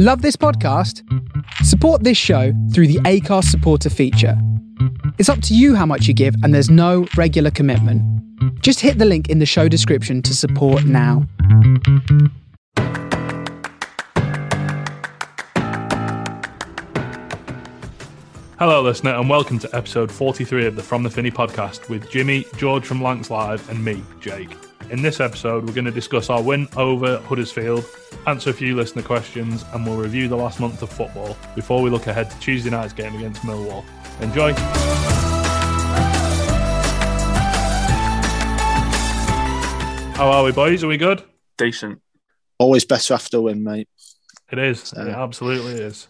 Love this podcast? Support this show through the Acast supporter feature. It's up to you how much you give and there's no regular commitment. Just hit the link in the show description to support now. Hello listener and welcome to episode 43 of the From the Finney podcast with Jimmy, George from Lancs Live and me, Jake. In this episode, we're going to discuss our win over Huddersfield, answer a few listener questions, and we'll review the last month of football before we look ahead to Tuesday night's game against Millwall. Enjoy! How are we, boys? Are we good? Decent. Always better after a win, mate. It is. So, it absolutely is.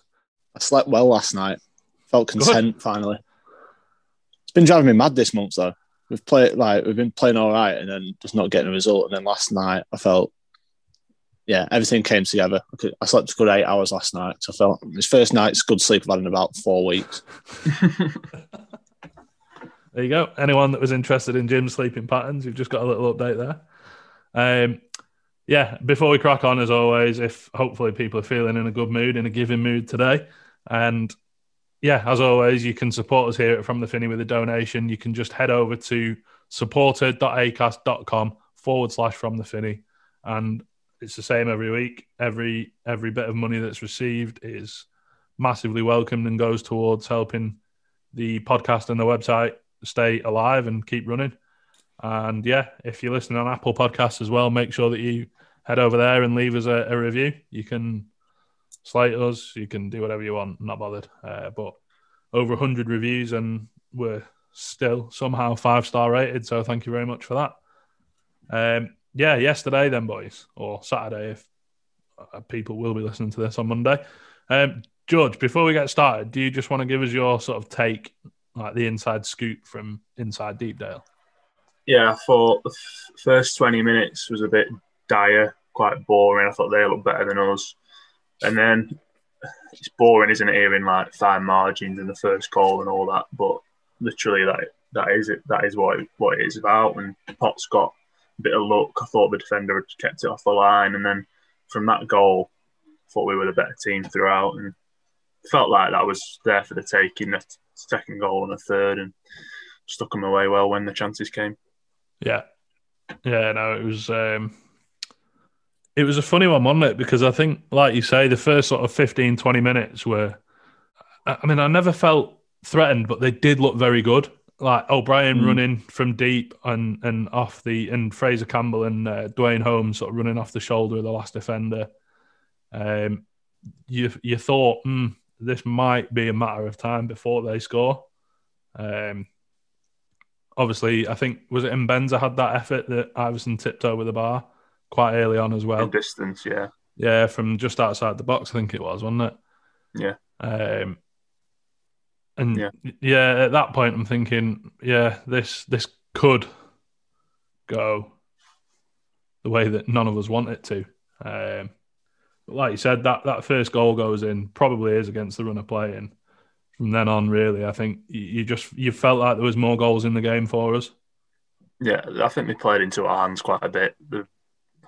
I slept well last night. Felt content, finally. It's been driving me mad this month, though. We've been playing all right, and then just not getting a result. And then last night, I felt, everything came together. I slept a good 8 hours last night, so I felt this first night's good sleep I've had in about 4 weeks. There you go. Anyone that was interested in Jim's sleeping patterns, you've just got a little update there. Before we crack on, as always, if hopefully people are feeling in a good mood, in a giving mood today, and as always, you can support us here at From the Finney with a donation. You can just head over to supporter.acast.com/From the Finney. And it's the same every week. Every bit of money that's received is massively welcomed and goes towards helping the podcast and the website stay alive and keep running. And if you're listening on Apple Podcasts as well, make sure that you head over there and leave us a review. You can slate us, you can do whatever you want, I'm not bothered, but over 100 reviews and we're still somehow 5-star rated, so thank you very much for that. Yesterday then, boys, or Saturday if people will be listening to this on Monday, George, before we get started, do you just want to give us your sort of take, like the inside scoop from inside Deepdale? I thought the first 20 minutes was a bit dire, quite boring. I thought they looked better than us. And then it's boring, isn't it, hearing like fine margins and the first goal and all that. But literally, that is it. That is what it is about. And Potts got a bit of luck. I thought the defender had kept it off the line. And then from that goal, I thought we were the better team throughout. And felt like that was there for the taking, the second goal and the third. And stuck them away well when the chances came. It was... It was a funny one, wasn't it? Because I think, like you say, the first sort of 15, 20 minutes were... I mean, I never felt threatened, but they did look very good. Like O'Brien running from deep and off the... And Fraser Campbell and Dwayne Holmes sort of running off the shoulder of the last defender. You thought, this might be a matter of time before they score. Obviously, I think... Was it Mbenza had that effort that Iverson tipped over the bar? Quite early on as well. In distance, yeah. Yeah, from just outside the box, I think it was, wasn't it? Yeah. At that point, I'm thinking, this could go the way that none of us want it to. But like you said, that first goal goes in, probably is against the run of play. And from then on, really, I think you felt like there was more goals in the game for us. Yeah, I think we played into our hands quite a bit.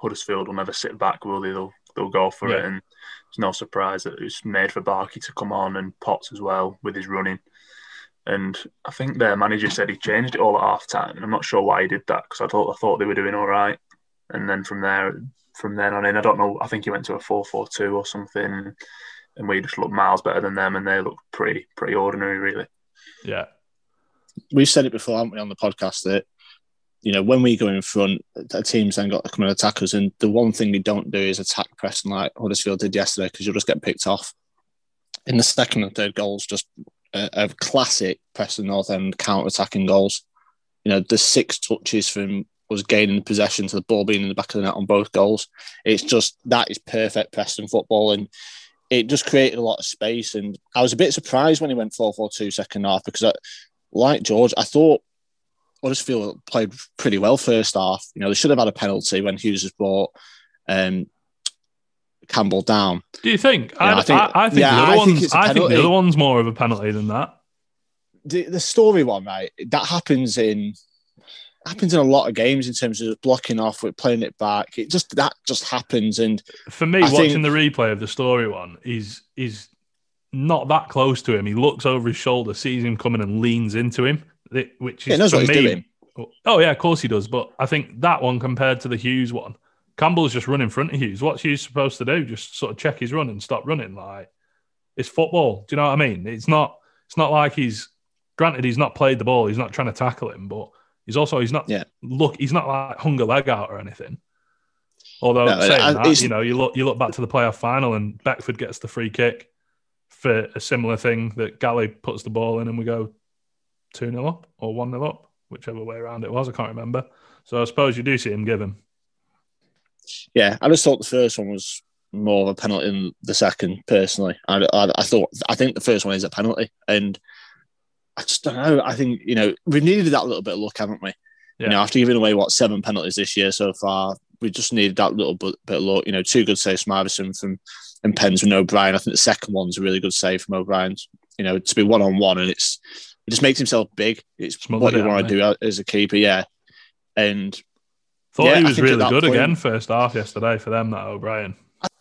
Huddersfield will never sit back, will they? They'll go for it, and it's no surprise that it's made for Barkey to come on and Potts as well with his running. And I think their manager said he changed it all at half time, and I'm not sure why he did that because I thought they were doing all right. And then from then on in, I don't know. I think he went to a 4-4-2 or something, and we just looked miles better than them, and they looked pretty ordinary, really. Yeah, we've said it before, haven't we, on the podcast that. You know, when we go in front, the team's then got to come and attack us. And the one thing you don't do is attack pressing like Huddersfield did yesterday, because you'll just get picked off. In the second and third goals, just a classic pressing north end counter-attacking goals. You know, the 6 touches from us gaining possession to the ball being in the back of the net on both goals. It's just, that is perfect pressing football. And it just created a lot of space. And I was a bit surprised when he went 4-4-2 second half, because like George, I thought Huddersfield played pretty well first half. You know, they should have had a penalty when Hughes has brought Campbell down. Do you think? I think the other one's more of a penalty than that. The story one, right? That happens in happens in a lot of games in terms of blocking off, with playing it back. It just that just happens. And for me, watching the replay of the Story one is not that close to him. He looks over his shoulder, sees him coming, and leans into him, which is knows for what me. He's doing. Oh yeah, of course he does. But I think that one compared to the Hughes one, Campbell's just run in front of Hughes. What's Hughes supposed to do? Just sort of check his run and stop running? Like, it's football. Do you know what I mean? It's not like he's. Granted, he's not played the ball. He's not trying to tackle him, but he's not like hung a leg out or anything. Although you look back to the playoff final and Beckford gets the free kick for a similar thing that Galley puts the ball in and we go 2-0 up or 1-0 up, whichever way around it was. I can't remember. So I suppose you do see him give him. Yeah, I just thought the first one was more of a penalty than the second. Personally, I think the first one is a penalty and. I just don't know. I think, we've needed that little bit of luck, haven't we? Yeah. After giving away, 7 penalties this year so far, we just needed that little bit of luck. 2 good saves from Iverson and pens from O'Brien. I think the second one's a really good save from O'Brien. To be 1-on-1 and it just makes himself big. It's what you want to do as a keeper, yeah. And he was really good again first half yesterday for them, that O'Brien.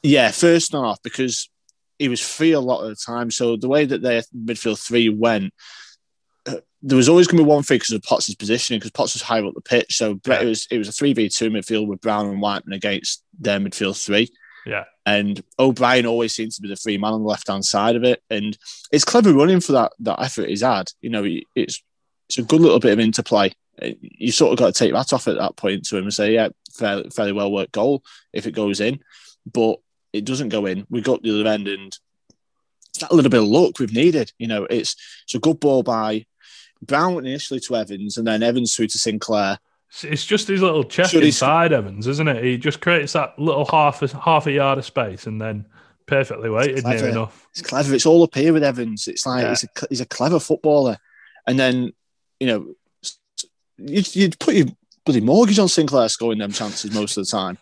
Yeah, first half, because he was free a lot of the time. So the way that their midfield three went, there was always going to be one thing because of Potts' positioning, because Potts was higher up the pitch. So Brett, it was a 3v2 midfield with Brown and Whiteman against their midfield three. Yeah. And O'Brien always seems to be the free man on the left-hand side of it. And it's clever running for that effort he's had. It's a good little bit of interplay. You sort of got to take that off at that point to him and say, yeah, fairly well worked goal if it goes in. But it doesn't go in. We got the other end and it's that little bit of luck we've needed. It's a good ball by Brown initially to Evans and then Evans through to Sinclair. It's just his little check inside Evans, isn't it? He just creates that little half a yard of space and then perfectly weighted near enough. It's clever. It's all up here with Evans. It's like he's a clever footballer. And then, you'd put your bloody mortgage on Sinclair scoring them chances most of the time.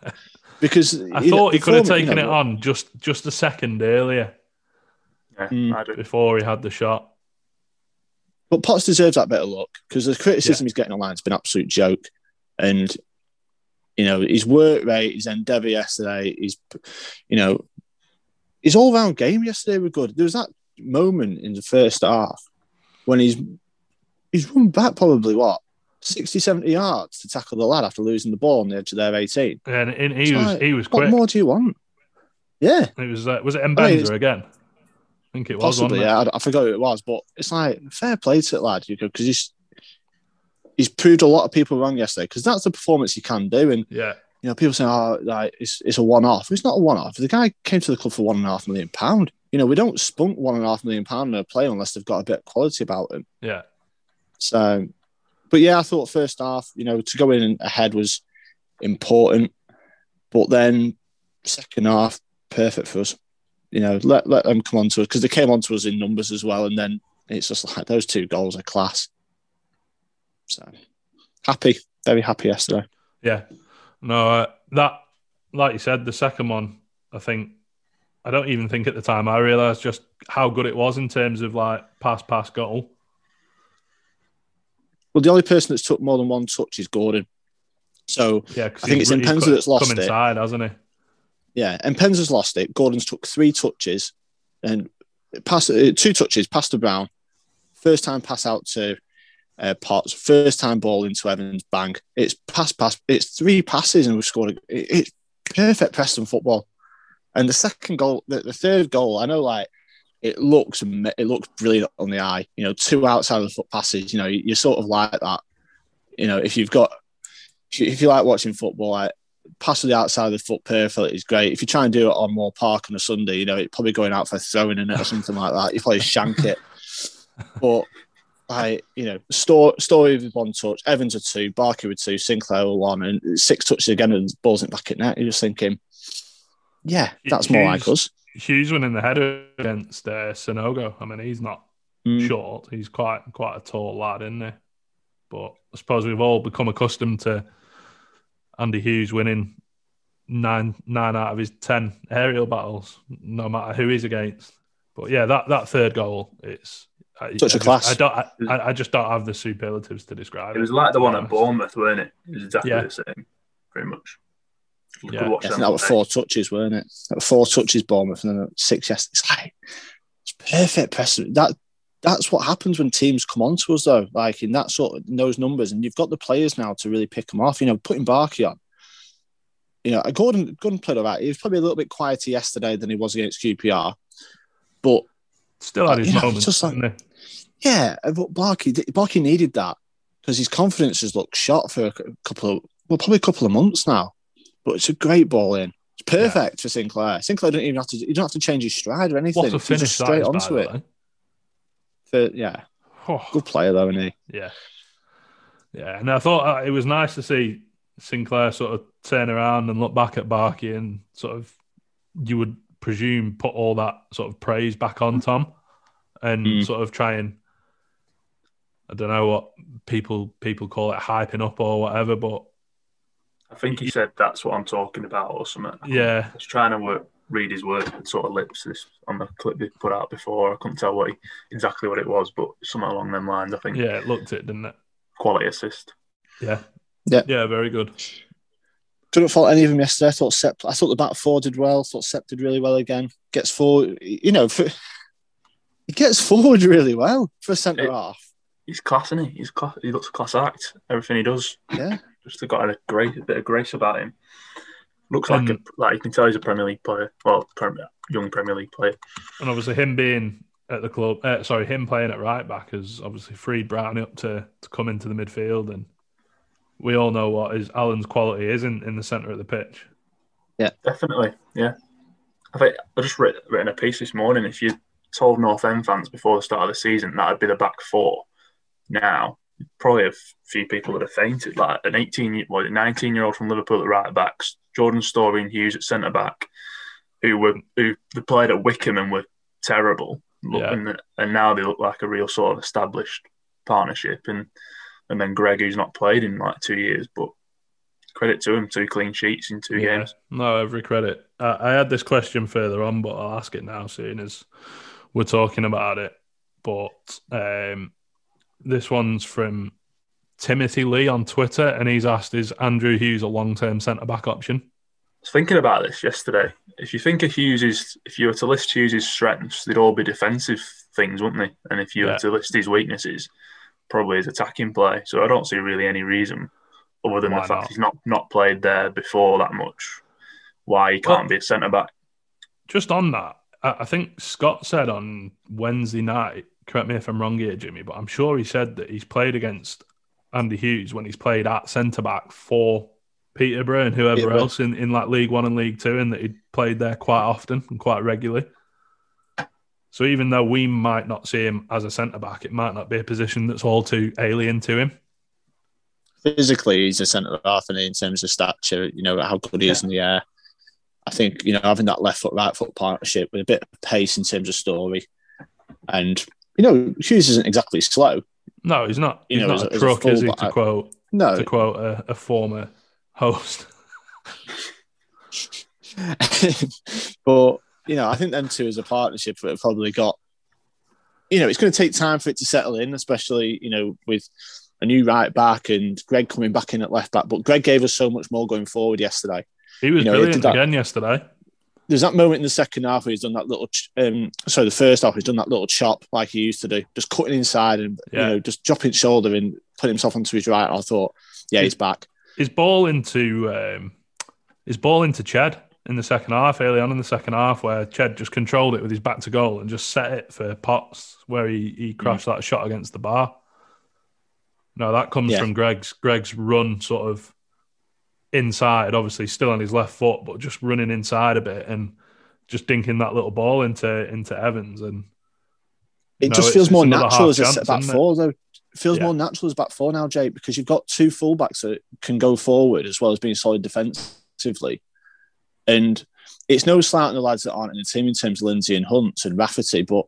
Because I thought he could have taken it on just a second earlier. Yeah, before he had the shot. But Potts deserves that bit of luck because the criticism he's getting online has been an absolute joke. And, his work rate, his endeavour yesterday, his all-round game yesterday were good. There was that moment in the first half when he's run back probably, 60, 70 yards to tackle the lad after losing the ball on the edge of their 18. And he was quick. What more do you want? Yeah. It was it Mbenza again? I think it was possibly, yeah. I forgot who it was, but it's like fair play to it, lad, because he's proved a lot of people wrong yesterday. Because that's the performance he can do, and people say, it's a one-off. It's not a one-off. The guy came to the club for £1.5 million. We don't spunk £1.5 million in a player unless they've got a bit of quality about them. Yeah. So, but yeah, I thought first half, to go in ahead was important, but then second half perfect for us. Let them come on to us because they came on to us in numbers as well. And then it's just like those 2 goals are class. So happy, very happy yesterday. Yeah. No, that, like you said, the second one, I don't even think at the time I realised just how good it was in terms of like pass, goal. Well, the only person that's took more than one touch is Gordon. So yeah, I think it's Mbenza that's lost it. Inside, hasn't he? Yeah, and Penza's lost it. Gordon's took 3 touches and passed 2 touches, passed to Brown. First time pass out to Potts. First time ball into Evans, bang. It's pass. It's 3 passes and we've scored. It's perfect Preston football. And the second goal, the third goal, I know it looks brilliant on the eye. 2 outside of the foot passes, you're sort of like that. If you like watching football, pass to the outside of the foot perfect is great. If you try and do it on Moor Park on a Sunday, it's probably going out for throwing in it or something like that. You probably shank it. But Storby with 1 touch, Evans with 2, Barkey with 2, Sinclair with 1, and 6 touches again and balls in back at net. You're just thinking, yeah, that's more like us. Hughes winning the header against Sanogo. I mean, he's not short. He's quite a tall lad, isn't he? But I suppose we've all become accustomed to Andy Hughes winning 9 out of his 10 aerial battles, no matter who he's against. But yeah, that third goal, it's Such a class. I just don't have the superlatives to describe it. It was like the one at Bournemouth, weren't it? It was exactly the same, pretty much. Yeah. I think that were four touches, weren't it? That were four touches, Bournemouth, and then 6 yesterday. It's like, it's perfect precedent. That's what happens when teams come on to us, though, like in that sort of, in those numbers, and you've got the players now to really pick them off. You know, putting Barkey on. You know, Gordon played all right. He was probably a little bit quieter yesterday than he was against QPR, but still had his moments. Just like, didn't he? Yeah, but Barkey needed that because his confidence has looked shot for probably a couple of months now. But it's a great ball in. It's perfect for Sinclair. Sinclair didn't even have to. You don't have to change his stride or anything. What a finish! Just straight onto it. Good player though, isn't he? Yeah. And I thought it was nice to see Sinclair sort of turn around and look back at Barkey and sort of, you would presume, put all that sort of praise back on Tom and sort of try and, I don't know what people call it, hyping up or whatever, but I think he said that's what I'm talking about or something. Yeah. I was trying to read his words and sort of lips on the clip they put out before. I couldn't tell exactly what it was, but something along them lines, I think. Yeah, it looked it, didn't it? Quality assist. Yeah. Yeah, very good. Couldn't fault any of them yesterday. I thought the back four did well. I thought Sepp did really well again. Gets forward, he gets forward really well for a centre-half. He's class, isn't he? He looks a class act. Everything he does. Yeah. Just got a bit of grace about him. Looks like you can tell he's a Premier League player. Well, young Premier League player. And obviously him being at the club, him playing at right back has obviously freed Brown up to come into the midfield, and we all know what Alan's quality is in the centre of the pitch. Yeah, definitely. Yeah, I think I just written a piece this morning. If you told North End fans before the start of the season that'd be the back four, now probably a few people that have fainted. Like an 19-year-old from Liverpool at right backs, Jordan Storby and Hughes at centre back, who played at Wickham and were terrible, and now they look like a real sort of established partnership. And then Greg, who's not played in like 2 years, but credit to him, 2 clean sheets in 2 games. No, every credit. I had this question further on, but I'll ask it now, seeing as we're talking about it. But this one's from Timothy Lee on Twitter, and he's asked, is Andrew Hughes a long-term centre-back option? I was thinking about this yesterday. If you were to list Hughes' strengths, they'd all be defensive things, wouldn't they? And if you were to list his weaknesses, probably his attacking play. So I don't see really any reason other than the fact he's not played there before that much, why he can't be a centre-back. Just on that, I think Scott said on Wednesday night, correct me if I'm wrong here, Jimmy, but I'm sure he said that he's played against Andy Hughes when he's played at centre-back for Peterborough and whoever else in like League One and League Two, and that he'd played there quite often and quite regularly. So even though we might not see him as a centre-back, it might not be a position that's all too alien to him. Physically, he's a centre-half, and in terms of stature, you know, how good he is in the air. I think, you know, having that left foot, right foot partnership with a bit of pace in terms of Storby. And, you know, Hughes isn't exactly slow. No, he's not. He's not a crook, is he, to quote a former host? But, you know, I think them two as a partnership have probably got, you know, it's going to take time for it to settle in, especially, you know, with a new right back and Greg coming back in at left back. But Greg gave us so much more going forward yesterday. He was brilliant again yesterday. There's that moment in the second half where he's done that little, the first half, he's done that little chop like he used to do, just cutting inside and, you know, just dropping his shoulder and putting himself onto his right. I thought, he's back. His ball into Ched in the second half, early on in the second half, where Ched just controlled it with his back to goal and just set it for Potts, where he crashed that shot against the bar. No, that comes from Greg's run sort of inside, obviously still on his left foot, but just running inside a bit and just dinking that little ball into Evans. And it just feels more natural as a back four, though. It feels more natural as back four now, Jake, because you've got 2 fullbacks that can go forward as well as being solid defensively. And it's no slight on the lads that aren't in the team in terms of Lindsay and Hunt and Rafferty, but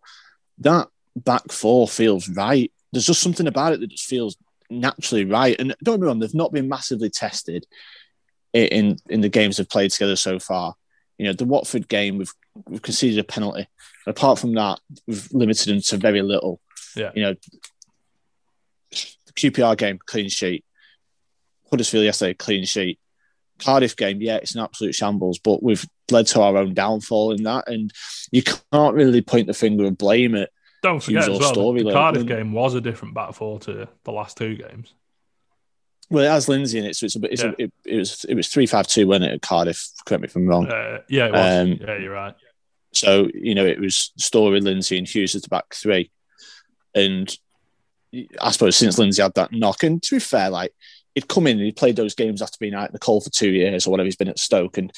that back four feels right. There's just something about it that just feels naturally right. And don't get me wrong, they've not been massively tested in the games they've played together so far. You know, the Watford game, we've conceded a penalty. Apart from that, we've limited them to very little. Yeah. You know, the QPR game, clean sheet. Huddersfield yesterday, clean sheet. Cardiff game, yeah, it's an absolute shambles, but we've led to our own downfall in that, and you can't really point the finger and blame it. Don't forget as well, the Cardiff game was a different back four to the last two games. Well, it has Lindsay in it, so it's a bit. Yeah. It was 3-5-2, wasn't it, at Cardiff? Correct me if I'm wrong. Yeah, it was. Yeah, you're right. So you know, it was Storby, Lindsay, and Hughes as the back three, and I suppose since Lindsay had that knock, and to be fair, like, he'd come in and he played those games after being out in the cold for 2 years or whatever he's been at Stoke, and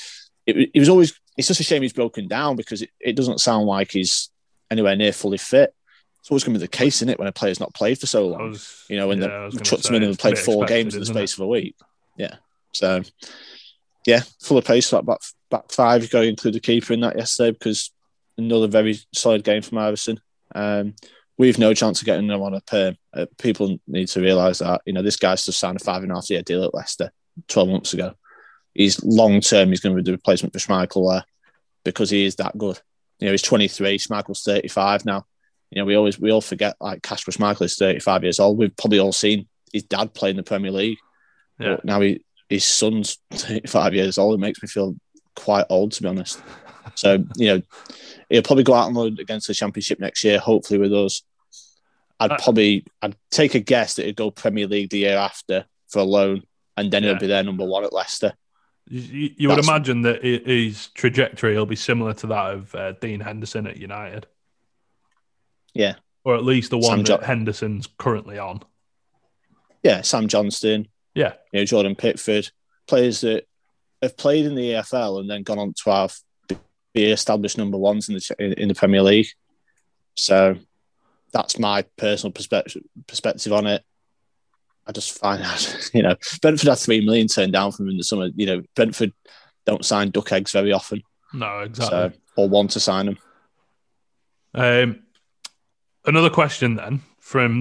it was always. It's just a shame he's broken down because it doesn't sound like he's anywhere near fully fit. It's always going to be the case, isn't it, when a player's not played for so long. You know, when they chucked him in and played four games in the space of a week. Yeah. So, yeah, full of praise for that back five. You've got to include the keeper in that yesterday because another very solid game from Iverson. We've no chance of getting them on a perm. People need to realise that. You know, this guy's just signed a 5.5-year deal at Leicester 12 months ago. He's long-term, he's going to be the replacement for Schmeichel there because he is that good. You know, he's 23, Schmeichel's 35 now. You know, we all forget, like, Kasper Schmeichel is 35 years old. We've probably all seen his dad play in the Premier League. Yeah. But now his son's 35 years old. It makes me feel quite old, to be honest. So, you know, he'll probably go out and load against the Championship next year, hopefully with us. I'd take a guess that he'd go Premier League the year after for a loan, and then he'll be their number one at Leicester. You would imagine that his trajectory will be similar to that of Dean Henderson at United. Yeah. Or at least the one that Henderson's currently on. Yeah, Sam Johnston. Yeah. You know, Jordan Pickford. Players that have played in the EFL and then gone on to have be established number ones in the Premier League. So that's my personal perspective on it. I just find out, you know, Brentford had $3 million turned down from him in the summer. You know, Brentford don't sign duck eggs very often. No, exactly. So, or want to sign them. Another question then,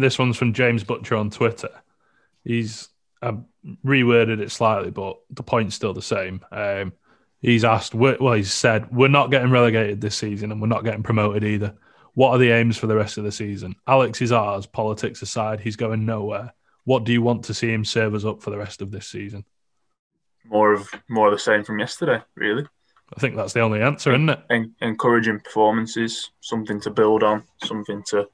this one's from James Butcher on Twitter. I've reworded it slightly, but the point's still the same. He's said, we're not getting relegated this season and we're not getting promoted either. What are the aims for the rest of the season? Alex is ours, politics aside, he's going nowhere. What do you want to see him serve us up for the rest of this season? More of the same from yesterday, really. I think that's the only answer, isn't it? Encouraging performances, something to build on, something to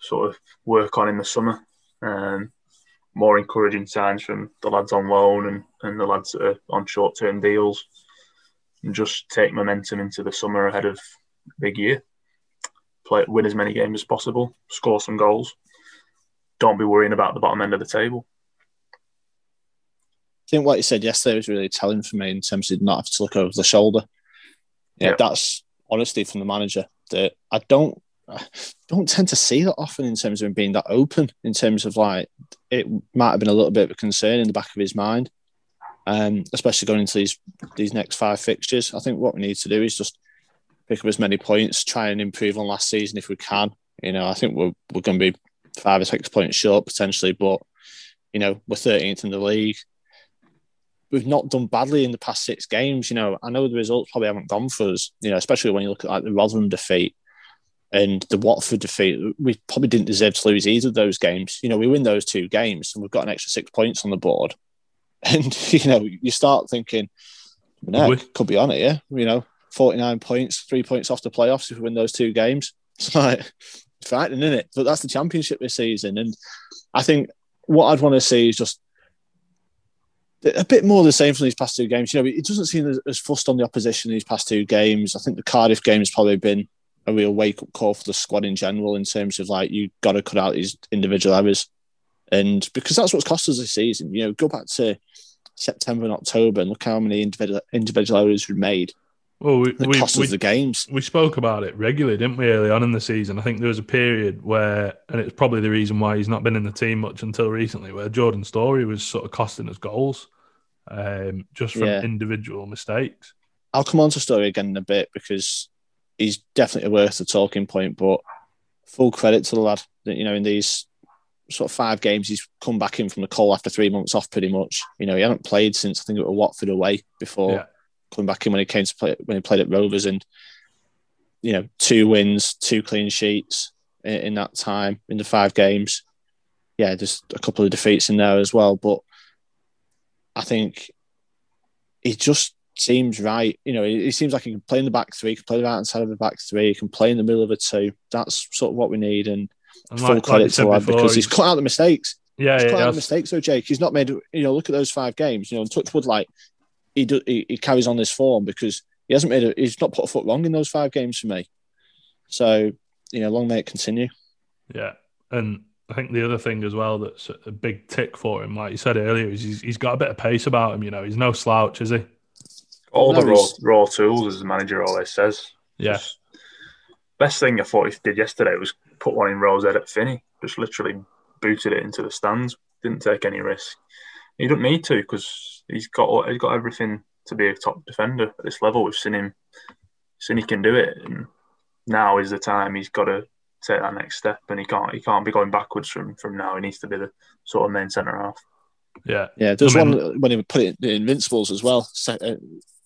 sort of work on in the summer. More encouraging signs from the lads on loan and the lads that are on short-term deals. And just take momentum into the summer ahead of big year. Win as many games as possible, score some goals. Don't be worrying about the bottom end of the table. I think what you said yesterday was really telling for me in terms of not having to look over the shoulder. Yeah, that's honesty from the manager that I don't tend to see that often in terms of him being that open. In terms of, like, it might have been a little bit of a concern in the back of his mind, especially going into these next five fixtures. I think what we need to do is just pick up as many points, try and improve on last season if we can. You know, I think we're going to be 5 or 6 points short potentially, but you know, we're 13th in the league. We've not done badly in the past 6 games. You know, I know the results probably haven't gone for us, you know, especially when you look at, like, the Rotherham defeat and the Watford defeat. We probably didn't deserve to lose either of those games. You know, we win those 2 games and we've got an extra 6 points on the board. And, you know, you start thinking, no, could be on it, yeah? You know, 49 points, 3 points off the playoffs if we win those 2 games. It's like, frightening, isn't it? But that's the Championship this season. And I think what I'd want to see is just a bit more the same from these past 2 games. You know, it doesn't seem as fussed on the opposition these past 2 games. I think the Cardiff game has probably been a real wake-up call for the squad in general in terms of, like, you've got to cut out these individual errors. And because that's what's cost us this season. You know, go back to September and October and look how many individual errors we've made. Well, we cost us the games. We spoke about it regularly, didn't we, early on in the season? I think there was a period where, and it's probably the reason why he's not been in the team much until recently, where Jordan Storby was sort of costing us goals just from individual mistakes. I'll come on to Storby again in a bit because he's definitely worth the talking point, but full credit to the lad. You know, in these sort of 5 games, he's come back in from the call after 3 months off pretty much. You know, he hadn't played since, I think, it was Watford away before... Yeah. Coming back in when he played at Rovers, and you know, 2 wins, 2 clean sheets, in that time, in the 5 games. Yeah, just a couple of defeats in there as well. But I think he just seems right. You know, he seems like he can play in the back three, he can play the right-hand side of the back three, he can play in the middle of the two. That's sort of what we need. And full credit to him because he's cut out the mistakes. Yeah, he's cut out the mistakes, though, Jake. He's not made, you know, look at those 5 games. You know, and touchwood, like, he carries on this form because he hasn't made he's not put a foot wrong in those 5 games for me. So, you know, long may it continue. Yeah. And I think the other thing as well that's a big tick for him, like you said earlier, is he's got a bit of pace about him. You know, he's no slouch, is he? All the raw tools, as the manager always says. Yeah. Just, best thing I thought he did yesterday was put one in Rosehead at Finney. Just literally booted it into the stands. Didn't take any risk. He doesn't need to because he's got everything to be a top defender at this level. We've seen he can do it. And now is the time he's got to take that next step, and he can't be going backwards from now. He needs to be the sort of main centre half. Yeah. There's one when he put it in the Invincibles as well.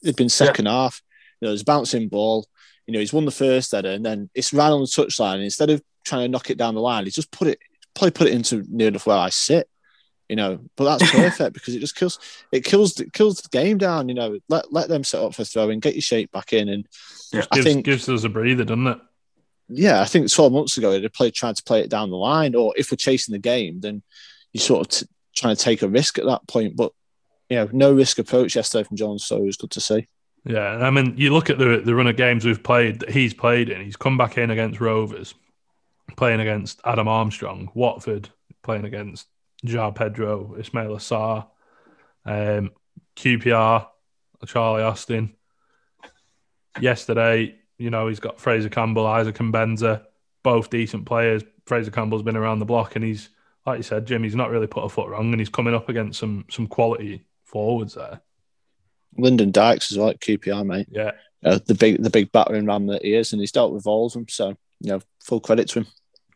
It'd been second half. You know, there's a bouncing ball. You know, he's won the first header, and then it's right on the touchline. And instead of trying to knock it down the line, he's just put it into near enough where I sit. You know, but that's perfect because it just kills the game down. You know, let them set up for throwing, get your shape back in, and gives us a breather, doesn't it? Yeah, I think 12 months ago they tried to play it down the line, or if we're chasing the game, then you sort of trying to take a risk at that point. But you know, no risk approach yesterday from John, so it was good to see. Yeah, I mean, you look at the run of games we've played that he's played in. He's come back in against Rovers, playing against Adam Armstrong, Watford, playing against João Pedro, Ismail Assar, QPR, Charlie Austin. Yesterday, you know, he's got Fraser Campbell, Isaac and Mbenza, both decent players. Fraser Campbell's been around the block and he's, like you said, Jim, he's not really put a foot wrong and he's coming up against some quality forwards there. Lyndon Dykes is like QPR, mate. Yeah. The big battering ram that he is, and he's dealt with all of them. So, you know, full credit to him.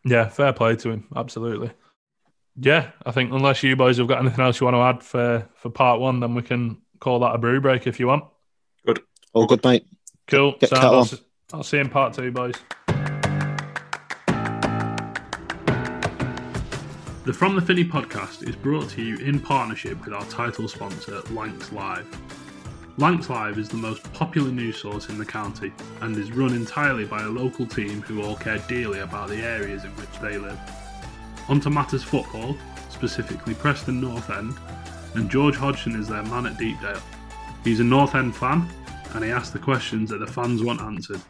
Yeah, fair play to him. Absolutely. Yeah, I think unless you boys have got anything else you want to add for part one, then we can call that a brew break if you want. Good. All good, mate. Cool. Get so I'll see you in part 2, boys. The From the Finney podcast is brought to you in partnership with our title sponsor, Lancs Live. Lancs Live is the most popular news source in the county and is run entirely by a local team who all care dearly about the areas in which they live. Onto matters football, specifically Preston North End, and George Hodgson is their man at Deepdale. He's a North End fan, and he asks the questions that the fans want answered.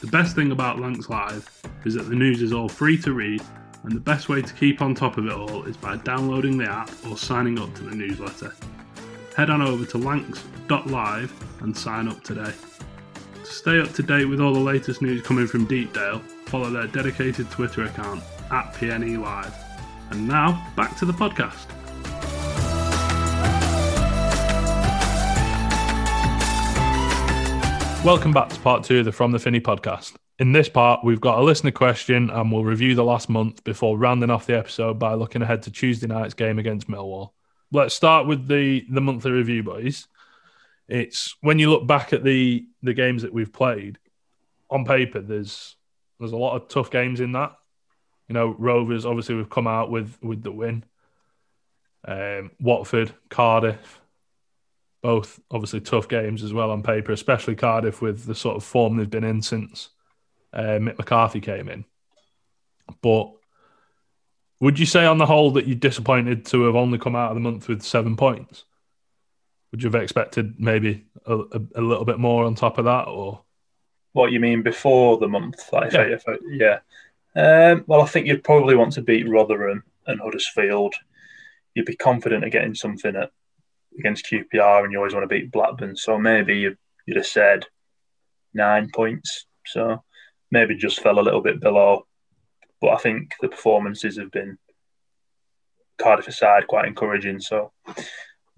The best thing about Lancs Live is that the news is all free to read, and the best way to keep on top of it all is by downloading the app or signing up to the newsletter. Head on over to lancs.live and sign up today. To stay up to date with all the latest news coming from Deepdale, follow their dedicated Twitter account, @PNE Live. And now, back to the podcast. Welcome back to part 2 of the From the Finney podcast. In this part, we've got a listener question and we'll review the last month before rounding off the episode by looking ahead to Tuesday night's game against Millwall. Let's start with the monthly review, boys. It's when you look back at the games that we've played, on paper, there's a lot of tough games in that. You know, Rovers, obviously, we've come out with the win. Watford, Cardiff, both obviously tough games as well on paper, especially Cardiff with the sort of form they've been in since Mick McCarthy came in. But would you say on the whole that you're disappointed to have only come out of the month with 7 points? Would you have expected maybe a little bit more on top of that? Or what you mean before the month? Like yeah. Well, I think you'd probably want to beat Rotherham and Huddersfield. You'd be confident of getting something against QPR, and you always want to beat Blackburn. So maybe you'd have said 9 points. So maybe just fell a little bit below. But I think the performances have been, Cardiff aside, quite encouraging. So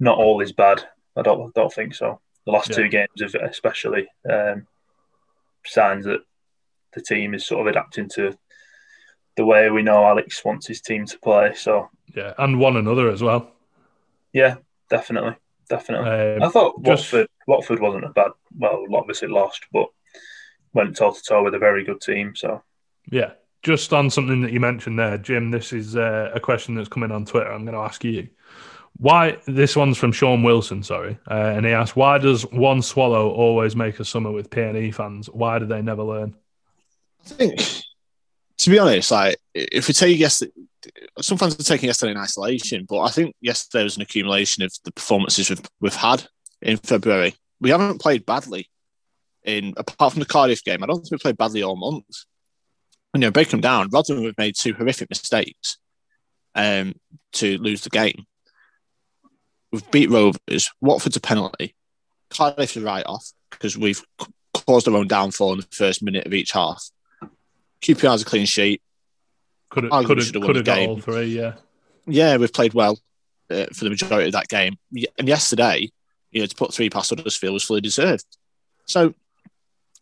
not all is bad. I don't think so. The last two games have especially signs that the team is sort of adapting to the way we know Alex wants his team to play. So yeah, and one another as well. Yeah, definitely. I thought Watford wasn't a bad. Well, obviously lost, but went toe to toe with a very good team. So yeah, Just on something that you mentioned there, Jim, this is a question that's coming on Twitter. I'm going to ask you. Why? This one's from Sean Wilson, sorry. And he asked, why does one swallow always make a summer with P&E fans? Why do they never learn? I think, to be honest, like if we take yesterday, some fans are taking yesterday in isolation, but I think yesterday was an accumulation of the performances we've had in February. We haven't played badly. Apart from the Cardiff game, I don't think we played badly all month. You know, break them down. Rotherham have made two horrific mistakes to lose the game. We've beat Rovers. Watford's a penalty. Cardiff's a write-off because we've caused our own downfall in the first minute of each half. QPR's a clean sheet. Could have got all three, yeah. Yeah, we've played well for the majority of that game. And yesterday, you know, to put three past Huddersfield was fully deserved. So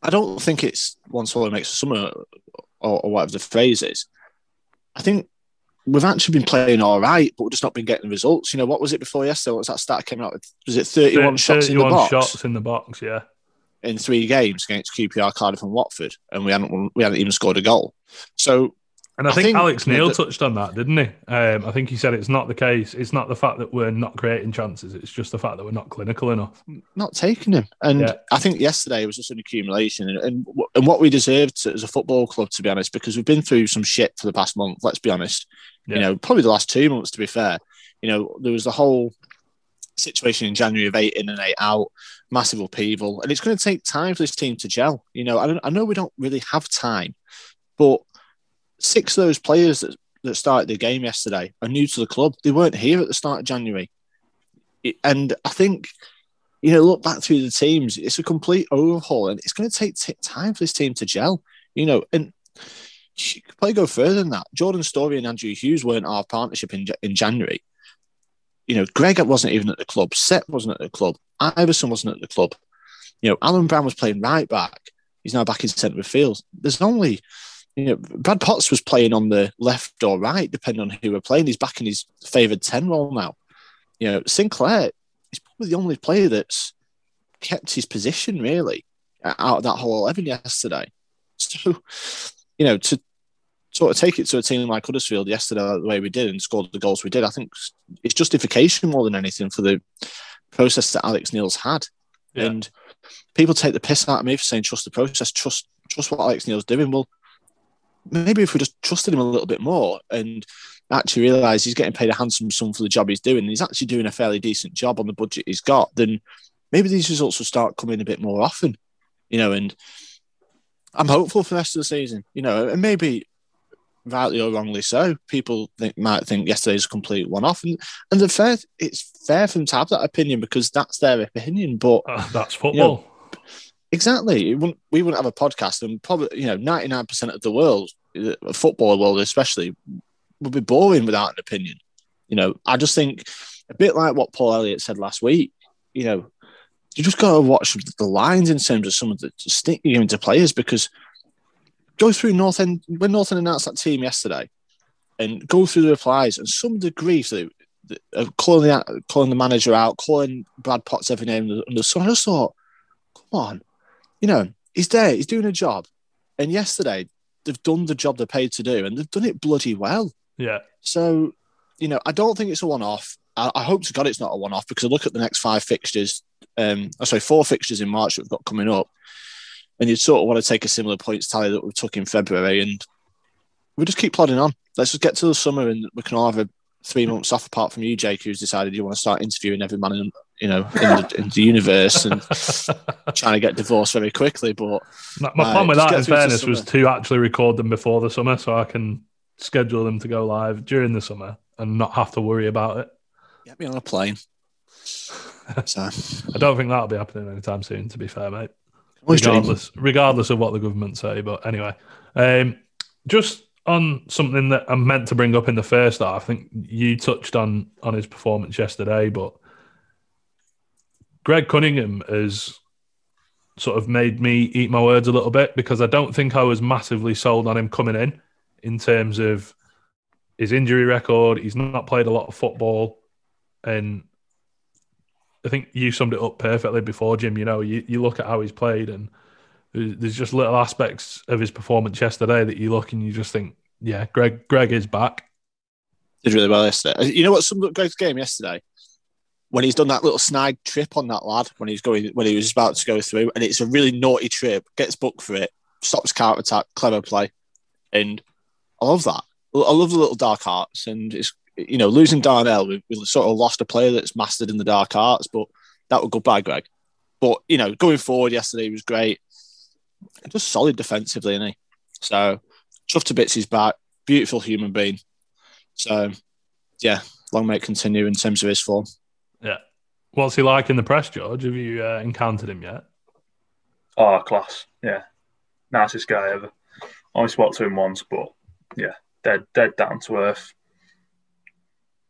I don't think it's one swallow makes a summer or whatever the phrase is. I think we've actually been playing all right, but we've just not been getting the results. You know, what was it before yesterday? What was that stat came out with? Was it 31 shots in the box? 31 shots in the box, yeah. In three games against QPR, Cardiff and Watford, and we hadn't even scored a goal. So, and I think Alex Neil touched on that, didn't he? I think he said it's not the case. It's not the fact that we're not creating chances. It's just the fact that we're not clinical enough. Not taking them. And yeah. I think yesterday was just an accumulation and what we deserved as a football club, to be honest, because we've been through some shit for the past month, let's be honest. Yeah. You know, probably the last 2 months, to be fair. You know, there was the whole situation in January of 8 in and 8 out, massive upheaval. And it's going to take time for this team to gel. You know, I know we don't really have time, but 6 of those players that started the game yesterday are new to the club. They weren't here at the start of January. And I think, you know, look back through the teams, it's a complete overhaul and it's going to take time for this team to gel, you know, and you could probably go further than that. Jordan Storby and Andrew Hughes weren't our partnership in January. You know, Greg wasn't even at the club. Sepp wasn't at the club. Iverson wasn't at the club. You know, Alan Brown was playing right back. He's now back in centre of field. There's only... You know, Brad Potts was playing on the left or right, depending on who we're playing. He's back in his favoured 10 role now. You know, Sinclair is probably the only player that's kept his position, really, out of that whole 11 yesterday. So, you know, to sort of take it to a team like Huddersfield yesterday the way we did and scored the goals we did, I think it's justification more than anything for the process that Alex Neil's had. Yeah. And people take the piss out of me for saying trust the process, trust what Alex Neil's doing. Well, maybe if we just trusted him a little bit more and actually realised he's getting paid a handsome sum for the job he's doing and he's actually doing a fairly decent job on the budget he's got, then maybe these results will start coming a bit more often, you know, and I'm hopeful for the rest of the season, you know, and maybe rightly or wrongly so, people might think yesterday's a complete one-off and it's fair for them to have that opinion because that's their opinion, but... that's football. You know, exactly. We wouldn't have a podcast and probably, you know, 99% of the world, the football world especially, would be boring without an opinion. You know, I just think a bit like what Paul Elliott said last week, you know, you just got to watch the lines in terms of some of the stick you're giving to players because go through North End, when North End announced that team yesterday and go through the replies and some of the grief that calling the manager out, calling Brad Potts every name under the sun, I just thought, come on. You know, he's there, he's doing a job. And yesterday, they've done the job they're paid to do and they've done it bloody well. Yeah. So, you know, I don't think it's a one-off. I hope to God it's not a one-off because I look at the next 4 fixtures in March that we've got coming up and you'd sort of want to take a similar points tally that we took in February and we just keep plodding on. Let's just get to the summer and we can all have 3 months off apart from you, Jake, who's decided you want to start interviewing every man in, you know, in the universe and trying to get divorced very quickly. But my plan with that, in fairness, was to actually record them before the summer so I can schedule them to go live during the summer and not have to worry about it. Get me on a plane. So. I don't think that'll be happening anytime soon, to be fair, mate. Regardless of what the government say. But anyway, just... on something that I meant to bring up in the first half, I think you touched on his performance yesterday, but Greg Cunningham has sort of made me eat my words a little bit because I don't think I was massively sold on him coming in terms of his injury record. He's not played a lot of football. And I think you summed it up perfectly before, Jim. You know, you look at how he's played and There's just little aspects of his performance yesterday that you look and you just think, yeah, Greg is back. Did really well yesterday. You know what summed Greg's game yesterday? When he's done that little snide trip on that lad when he was about to go through, and it's a really naughty trip, gets booked for it, stops counter attack, clever play, and I love that. I love the little dark arts, and it's, you know, losing Darnell, we sort of lost a player that's mastered in the dark arts, but that would go by Greg. But, you know, going forward yesterday was great. Just solid defensively, isn't he? So, chuffed to bits, he's back. Beautiful human being. So, yeah, long may it continue in terms of his form. Yeah. What's he like in the press, George? Have you encountered him yet? Oh, class. Yeah. Nicest guy ever. I spoke to him once, but, yeah, dead down to earth.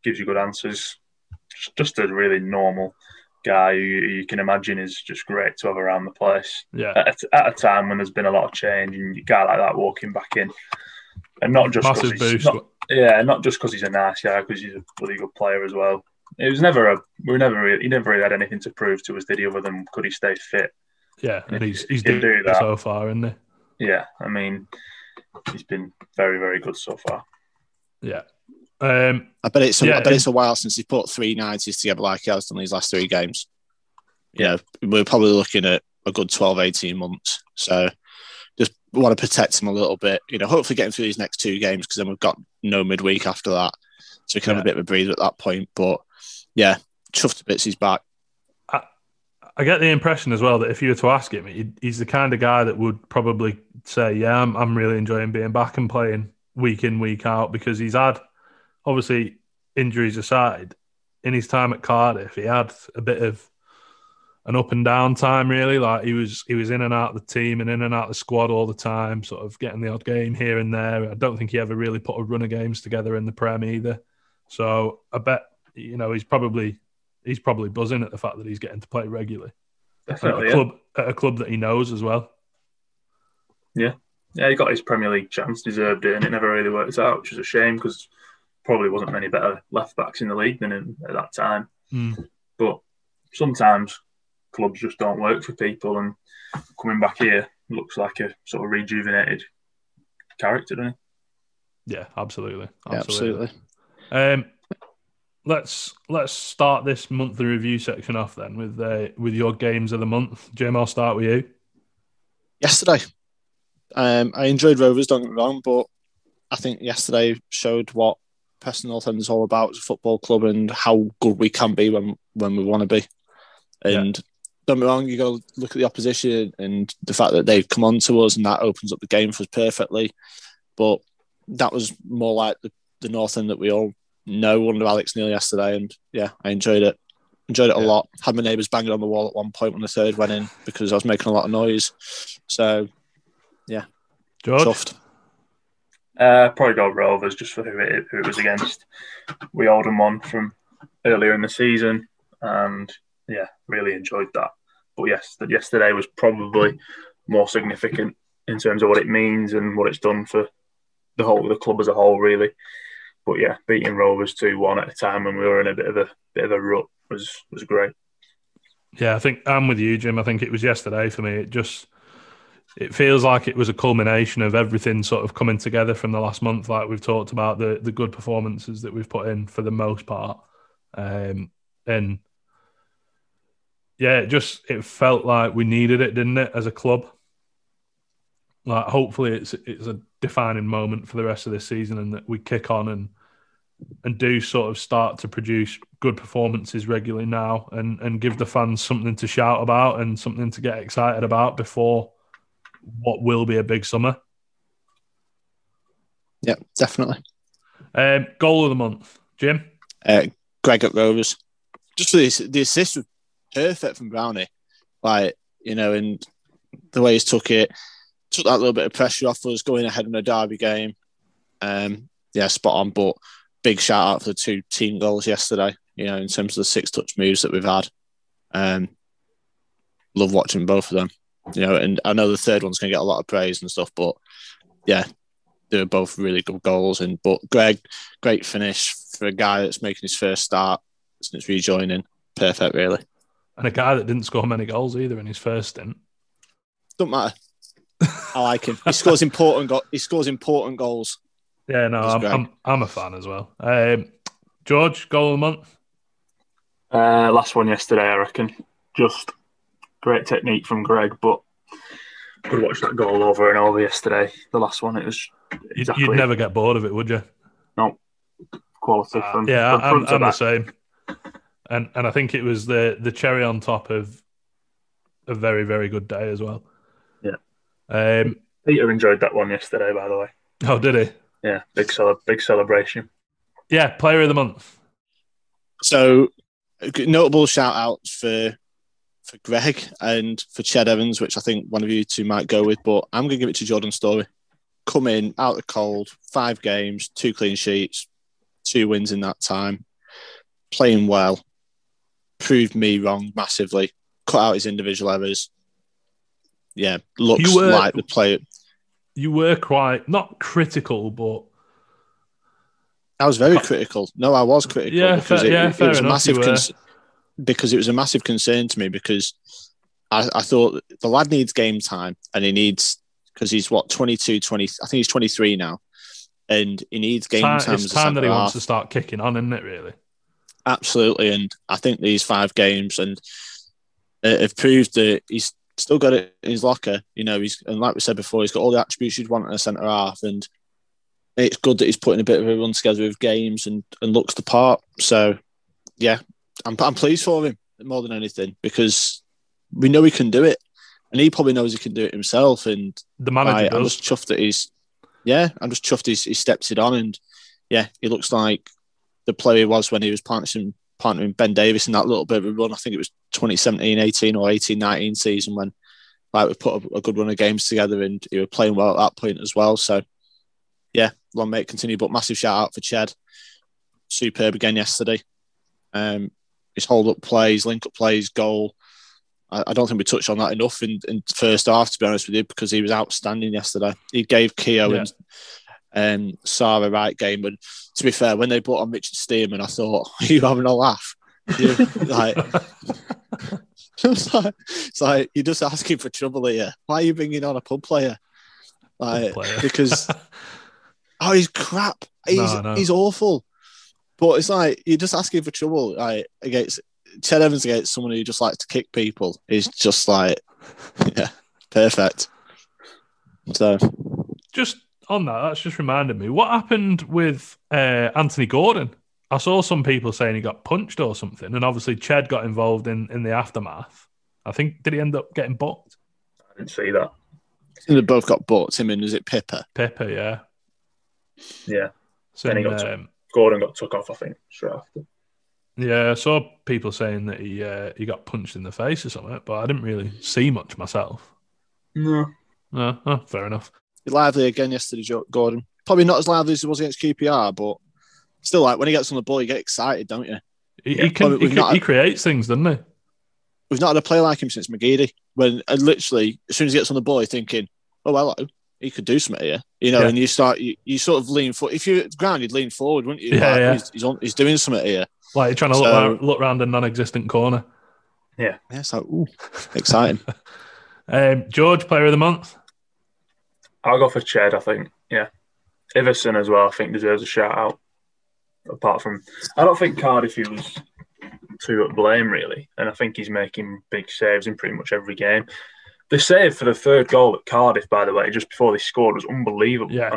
Gives you good answers. Just a really normal guy who you can imagine is just great to have around the place. Yeah. At a time when there's been a lot of change and you guy like that walking back in. And not just because he's, he's a nice guy, because he's a bloody good player as well. It was never a he never really had anything to prove to us, did he, other than could he stay fit? Yeah, and he's done that so far, isn't he? Yeah, I mean, he's been very, very good so far. Yeah. I bet it's a while since he put 390s together like he has done these last three games. Yeah, you know, we're probably looking at a good 12, 18 months. So just want to protect him a little bit. You know, hopefully getting through these next two games, because then we've got no midweek after that. So we can have a bit of a breather at that point. But yeah, chuffed to bits, he's back. I get the impression as well that if you were to ask him, he's the kind of guy that would probably say, yeah, I'm really enjoying being back and playing week in, week out, because he's had... Obviously, injuries aside, in his time at Cardiff, he had a bit of an up and down time, really. Like he was in and out of the team and in and out of the squad all the time, sort of getting the odd game here and there. I don't think he ever really put a run of games together in the Prem either. So I bet, you know, he's probably buzzing at the fact that he's getting to play regularly. Definitely, at a club that he knows as well. Yeah, yeah, he got his Premier League chance, deserved it, and it never really worked out, which is a shame because. Probably wasn't many better left-backs in the league than him at that time. Mm. But sometimes clubs just don't work for people, and coming back here looks like a sort of rejuvenated character, doesn't he? Yeah, absolutely. Let's start this monthly review section off then with your games of the month. Jim, I'll start with you. Yesterday. I enjoyed Rovers, don't get me wrong, but I think yesterday showed what Preston North End is all about as a football club, and how good we can be when we want to be. And don't be wrong, you got to look at the opposition and the fact that they've come on to us, and that opens up the game for us perfectly. But that was more like the North End that we all know under Alex Neil yesterday. And yeah, I enjoyed it. Enjoyed it a lot. Had my neighbours banging on the wall at one point when the third went in because I was making a lot of noise. So yeah, chuffed. Probably go Rovers just for who it was against. We owed them one from earlier in the season, and yeah, really enjoyed that. But yes, yesterday was probably more significant in terms of what it means and what it's done for the club as a whole, really. But yeah, beating Rovers 2-1 at a time when we were in a bit of a rut was great. Yeah, I think I'm with you, Jim. I think it was yesterday for me. It feels like it was a culmination of everything sort of coming together from the last month, like we've talked about, the good performances that we've put in for the most part. And yeah, it felt like we needed it, didn't it, as a club? Like hopefully it's a defining moment for the rest of this season, and that we kick on and do sort of start to produce good performances regularly now, and give the fans something to shout about and something to get excited about before what will be a big summer. Yeah, definitely. Goal of the month, Jim? Greg at Rovers. Just for the assist was perfect from Brownie. Like, you know, and the way he's took that little bit of pressure off us going ahead in a derby game. Yeah, spot on, but big shout out for the two team goals yesterday, you know, in terms of the six touch moves that we've had. Love watching both of them. You know, and I know the third one's going to get a lot of praise and stuff, but yeah, they were both really good goals. But Greg, great finish for a guy that's making his first start since rejoining. Perfect, really. And a guy that didn't score many goals either in his first stint. Don't matter. I like him. He scores important goals. Yeah, no, I'm a fan as well. George, goal of the month? Last one yesterday, I reckon. Just great technique from Greg, but we watched that goal over and over yesterday. The last one, it was exactly... You'd never get bored of it, would you? No. Quality from... Yeah, from I'm the same. And I think it was the cherry on top of a very, very good day as well. Yeah. Peter enjoyed that one yesterday, by the way. Oh, did he? Yeah, big celebration. Yeah, player of the month. So, notable shout-outs for Greg and for Ched Evans, which I think one of you two might go with, but I'm going to give it to Jordan Storby. Come in, out of the cold, 5 games, 2 clean sheets, 2 wins in that time, playing well, proved me wrong massively, cut out his individual errors. Yeah, like the player. You were quite, not critical, but... I was very critical. No, I was critical. Yeah, because it was a massive concern to me, because I thought the lad needs game time, and he needs, because he's what, 22, I think he's 23 now, and he needs game time. It's time that he wants to start kicking on, isn't it, really? Absolutely, and I think these 5 games and have proved that he's still got it in his locker. You know, he's, and like we said before, he's got all the attributes you'd want in a centre-half, and it's good that he's putting a bit of a run together with games and looks the part. So, yeah, I'm pleased for him more than anything, because we know he can do it, and he probably knows he can do it himself. And the manager does. I'm just chuffed that he stepped it on, and yeah, he looks like the player he was when he was partnering Ben Davis in that little bit of a run. I think it was 2017-18 or 18-19 season when like we put a good run of games together, and he was playing well at that point as well. So, yeah. Long may it continue, but massive shout out for Ched. Superb again yesterday. His hold up plays, link up plays, goal. I don't think we touched on that enough in the first half, to be honest with you, because he was outstanding yesterday. He gave Keogh and Sarah right game. And to be fair, when they brought on Richard Stearman, I thought, are you having a laugh? It's like you're just asking for trouble here. Why are you bringing on a pub player? Because. Oh, he's crap. He's awful. But it's like, you're just asking for trouble. Like, against Ched Evans, against someone who just likes to kick people, is just like, yeah, perfect. So, just on that, that's just reminded me. What happened with Anthony Gordon? I saw some people saying he got punched or something, and obviously Ched got involved in the aftermath. I think, did he end up getting booked? I didn't see that. They both got booked. Him and, is it Pippa? Pippa, yeah. Yeah. So then Gordon got took off, I think, straight after. Yeah, I saw people saying that he got punched in the face or something, but I didn't really see much myself. No. Oh, fair enough. Lively again yesterday, Gordon. Probably not as lively as he was against QPR, but still, like, when he gets on the ball, you get excited, don't you? He creates things, doesn't he? We've not had a player like him since McGeady. When literally, as soon as he gets on the ball, you're thinking, oh, hello. He could do something here, you know, and you start, you sort of lean forward. If you're at the ground, you'd lean forward, wouldn't you? Yeah, like, yeah. He's doing something here. Like you're trying to look around a non-existent corner. Yeah it's like, ooh, exciting. George, player of the month? I'll go for Ched, I think, yeah. Iverson as well, I think, deserves a shout-out. Apart from, I don't think Cardiff was too at blame, really, and I think he's making big saves in pretty much every game. The save for the 3rd goal at Cardiff, by the way, just before they scored, was unbelievable. Yeah,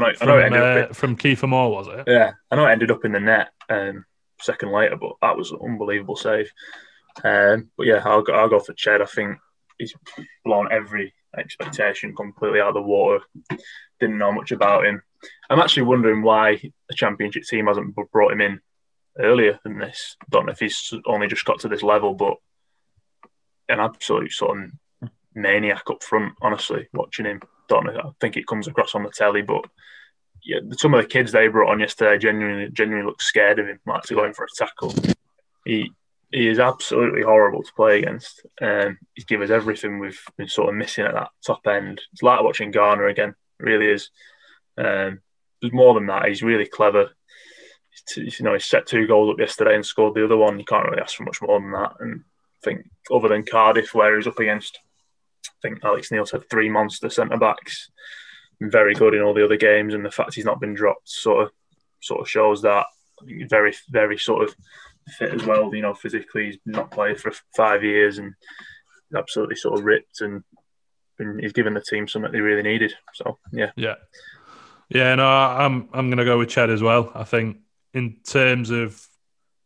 from Kiefer Moore, was it? Yeah, I know it ended up in the net second later, but that was an unbelievable save. But yeah, I'll go for Ched. I think he's blown every expectation completely out of the water. Didn't know much about him. I'm actually wondering why the Championship team hasn't brought him in earlier than this. Don't know if he's only just got to this level, but an absolute sort of maniac up front, honestly, watching him. I think it comes across on the telly, but yeah, some of the kids they brought on yesterday genuinely looked scared of him, like to go in for a tackle. He is absolutely horrible to play against. He gives us everything we've been sort of missing at that top end. It's like watching Garner again, it really is. There's more than that, he's really clever. He set 2 goals up yesterday and scored the other one. You can't really ask for much more than that. And I think, other than Cardiff, where he's up against think Alex Neil said three monster centre-backs, very good in all the other games, and the fact he's not been dropped sort of shows that. Very, very sort of fit as well, you know, physically. He's not played for 5 years and absolutely sort of ripped, and he's given the team something they really needed. So, yeah. Yeah, no, I'm going to go with Ched as well. I think in terms of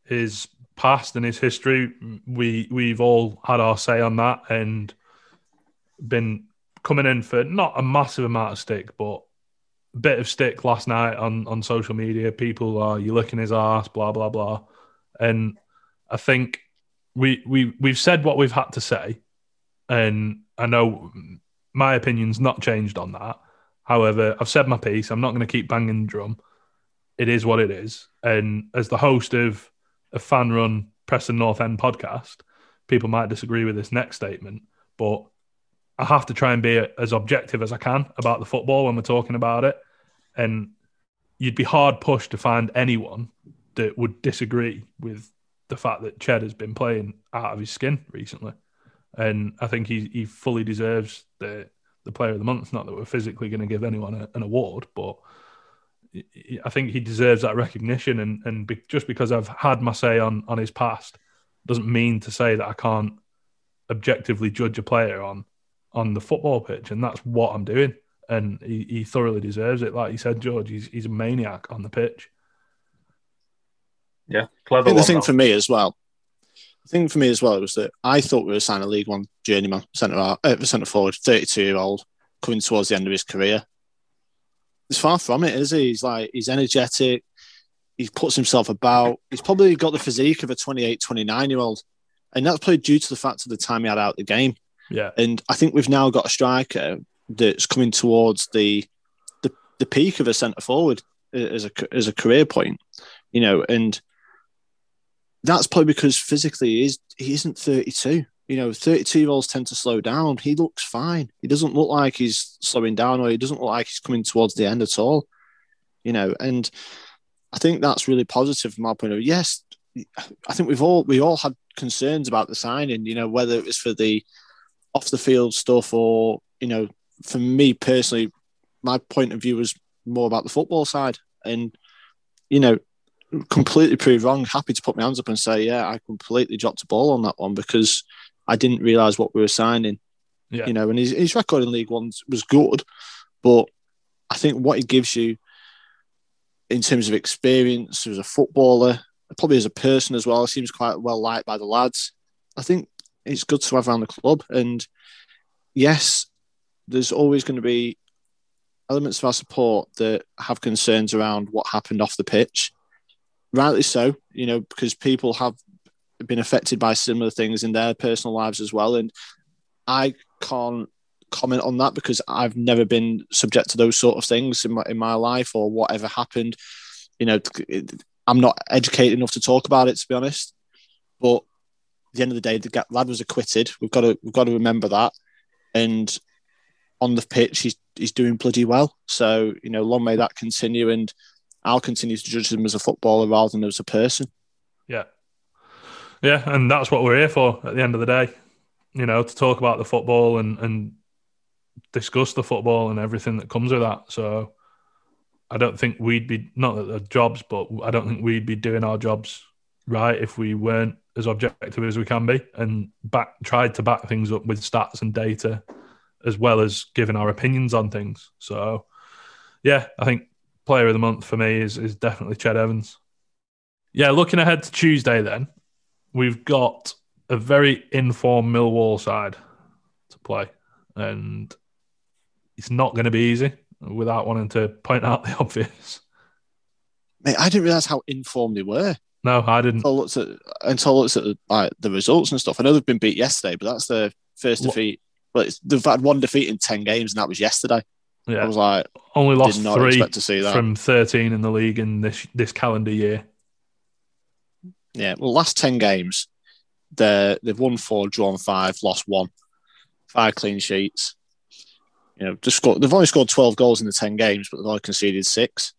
his past and his history, we've all had our say on that and been coming in for not a massive amount of stick, but a bit of stick last night on social media. People are, you licking his arse, blah, blah, blah. And I think we've said what we've had to say, and I know my opinion's not changed on that. However, I've said my piece. I'm not going to keep banging the drum. It is what it is. And as the host of a fan-run Preston North End podcast, people might disagree with this next statement, but I have to try and be as objective as I can about the football when we're talking about it. And you'd be hard-pushed to find anyone that would disagree with the fact that Ched has been playing out of his skin recently. And I think he fully deserves the Player of the Month. Not that we're physically going to give anyone an award, but I think he deserves that recognition. And just because I've had my say on his past doesn't mean to say that I can't objectively judge a player on the football pitch, and that's what I'm doing. And he thoroughly deserves it. Like you said, George, he's a maniac on the pitch. Yeah, clever. I think the thing for me as well was that I thought we were signing a League One journeyman centre forward, 32-year-old, coming towards the end of his career. It's far from it, is he? He's energetic. He puts himself about. He's probably got the physique of a 28, 29-year-old, and that's probably due to the fact of the time he had out the game. Yeah, and I think we've now got a striker that's coming towards the peak of a centre forward as a career point, you know, and. That's probably because physically he isn't 32. You know, 32-year-olds tend to slow down. He looks fine. He doesn't look like he's slowing down, or he doesn't look like he's coming towards the end at all. You know, and I think that's really positive from our point of view. Yes, I think we all had concerns about the signing, you know, whether it was for the off-the-field stuff or, you know, for me personally, my point of view was more about the football side. And, you know, completely proved wrong. Happy to put my hands up and say, yeah, I completely dropped the ball on that one because I didn't realise what we were signing. Yeah. You know, and his record in League One was good, but I think what he gives you in terms of experience as a footballer, probably as a person as well, seems quite well liked by the lads. I think it's good to have around the club. And yes, there's always going to be elements of our support that have concerns around what happened off the pitch. Rightly so, you know, because people have been affected by similar things in their personal lives as well. And I can't comment on that because I've never been subject to those sort of things in my life or whatever happened. You know, I'm not educated enough to talk about it, to be honest. But at the end of the day, the lad was acquitted. We've got to remember that. And on the pitch, he's doing bloody well. So, you know, long may that continue, and I'll continue to judge him as a footballer rather than as a person. Yeah. Yeah, and that's what we're here for at the end of the day, you know, to talk about the football and discuss the football and everything that comes with that. So I don't think we'd be, not at the jobs, but I don't think we'd be doing our jobs right if we weren't as objective as we can be and tried to back things up with stats and data as well as giving our opinions on things. So, yeah, I think Player of the Month for me is definitely Ched Evans. Yeah, looking ahead to Tuesday then, we've got a very informed Millwall side to play, and it's not going to be easy without wanting to point out the obvious. Mate, I didn't realise how informed they were. No, I didn't. Until I looked at the results and stuff. I know they've been beat yesterday, but that's their first defeat. Well, they've had one defeat in 10 games, and that was yesterday. Yeah. I was like, only lost 3 to see that. From 13 in the league in this calendar year. Yeah, well, last 10 games, they've won 4, drawn 5, lost 1, 5 clean sheets. You know, they've only scored 12 goals in the 10 games, but they've only conceded 6.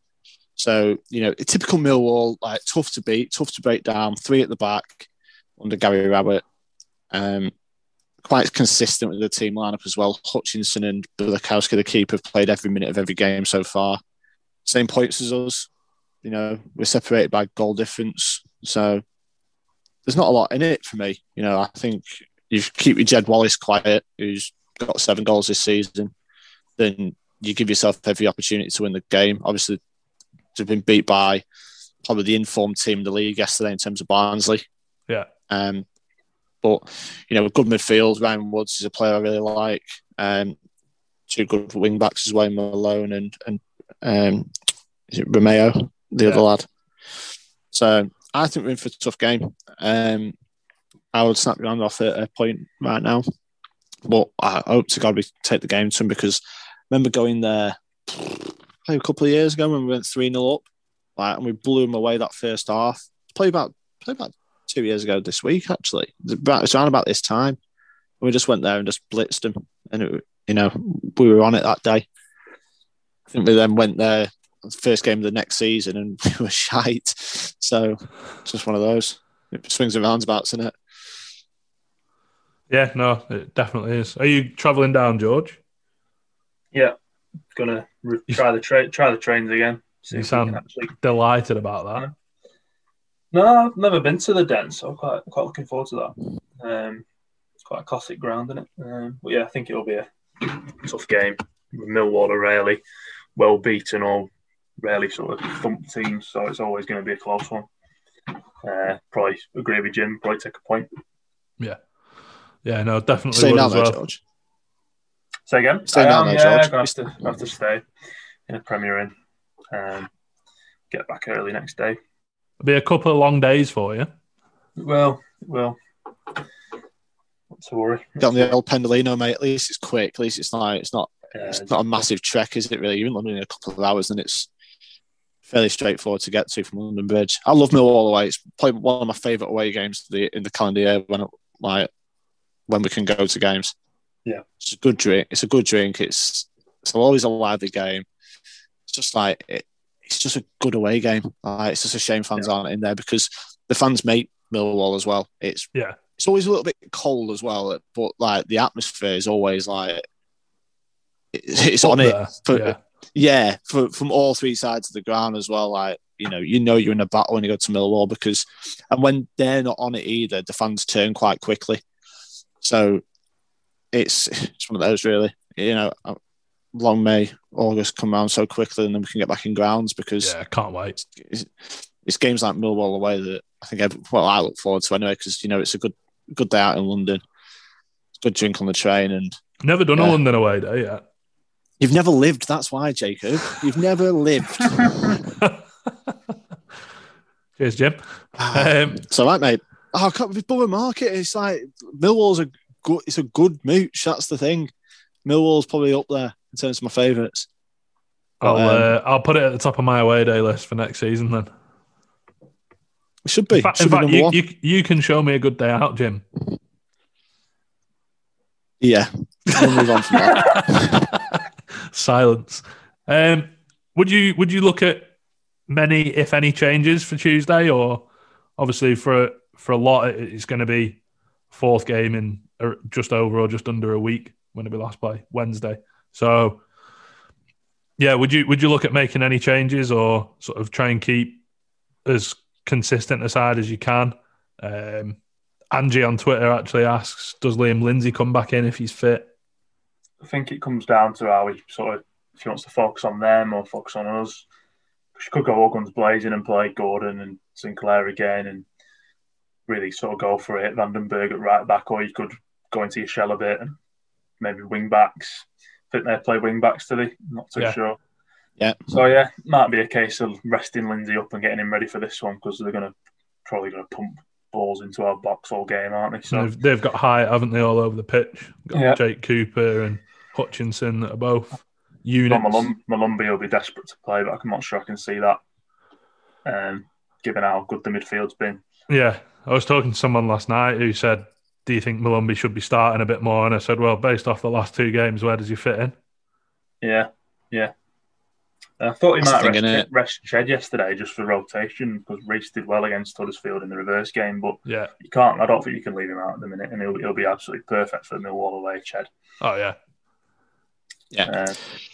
So, you know, a typical Millwall, like tough to beat, tough to break down, 3 at the back under Gary Rabbit. quite consistent with the team lineup as well. Hutchinson and Bulikowski, the keeper, have played every minute of every game so far. Same points as us. You know, we're separated by goal difference. So there's not a lot in it for me. You know, I think you keep your Jed Wallace quiet, who's got 7 goals this season, then you give yourself every opportunity to win the game. Obviously, they've been beat by probably the informed team in the league yesterday in terms of Barnsley. Yeah. But, you know, a good midfield. Ryan Woods is a player I really like. 2 good wing backs as well, Malone and is it Romeo, the other lad. So I think we're in for a tough game. I would snap your hand off at a point right now. But I hope to God we take the game to him, because I remember going there a couple of years ago when we went 3-0 up, like, and we blew them away that first half. Probably about 2 years ago this week, actually. It's around about this time. And we just went there and just blitzed them. And, it, you know, we were on it that day. I think we then went there the first game of the next season and we were shite. So it's just one of those. It swings and roundabouts, isn't it? Yeah, no, it definitely is. Are you travelling down, George? Yeah, gonna try the trains again. You sound delighted about that. No, I've never been to the Den, so I'm quite looking forward to that. It's quite a classic ground, isn't it? But yeah, I think it'll be a tough game. Millwall are rarely well beaten or rarely sort of thump teams, so it's always going to be a close one. Probably agree with Jim. Probably take a point. Yeah. Yeah, no, definitely. Stay down there, George. Say again? Stay down there, George. I'm going to have to stay in a Premier Inn. Get back early next day. It'll be a couple of long days for you. Well, it will. Not to worry. Get on the old Pendolino, mate. At least it's quick. At least it's not a massive trek, is it, really? You're in London in a couple of hours, and it's fairly straightforward to get to from London Bridge. I love Millwall away. It's probably one of my favourite away games in the calendar year when we can go to games. Yeah. It's a good drink. It's always a lively game. It's just like it's just a good away game. It's just a shame fans aren't in there, because the fans make Millwall as well. It's always a little bit cold as well, but like the atmosphere is always like it's on there. From all three sides of the ground as well. Like, you know you're in a battle when you go to Millwall, because and when they're not on it either, the fans turn quite quickly. So it's one of those, really. You know, long may August come round so quickly, and then we can get back in grounds, because I can't wait. It's games like Millwall away that I think I look forward to anyway, because, you know, it's a good day out in London. It's a good drink on the train, and never done a London away day yet. You've never lived. That's why, Jacob. You've never lived. Cheers, Jim. It's all right, mate. Oh, I can't, with Borough Market, it's like Millwall's it's a good mooch. That's the thing. Millwall's probably up there in terms of my favourites. I'll put it at the top of my away day list for next season. Then it should be. In fact, you can show me a good day out, Jim. Yeah, we'll move on from that. Silence. Would you look at many, if any, changes for Tuesday? Or obviously for a lot, it's going to be fourth game in just over or just under a week when it'll be last play, Wednesday. So, yeah, would you look at making any changes, or sort of try and keep as consistent a side as you can? Angie on Twitter actually asks, does Liam Lindsay come back in if he's fit? I think it comes down to how he sort of, if he wants to focus on them or focus on us. She could go all guns blazing and play Gordon and Sinclair again and really sort of go for it, Vandenberg at right back, or you could go into your shell a bit and maybe wing backs. I think they play wing backs today. Not too sure. Yeah. So yeah, might be a case of resting Lindsay up and getting him ready for this one, because they're probably gonna pump balls into our box all game, aren't they? So they've got height, haven't they, all over the pitch? Got Jake Cooper and Hutchinson that are both units. Well, Malumbi will be desperate to play, but I'm not sure I can see that. Given how good the midfield's been. Yeah. I was talking to someone last night who said, do you think Malumbi should be starting a bit more? And I said, well, based off the last 2 games, where does he fit in? Yeah, yeah. I thought he might rest Shed yesterday just for rotation, because Reece did well against Huddersfield in the reverse game, but yeah, you can't. I don't think you can leave him out at the minute, and he'll be absolutely perfect for Millwall away, Shed. Oh, yeah. Yeah.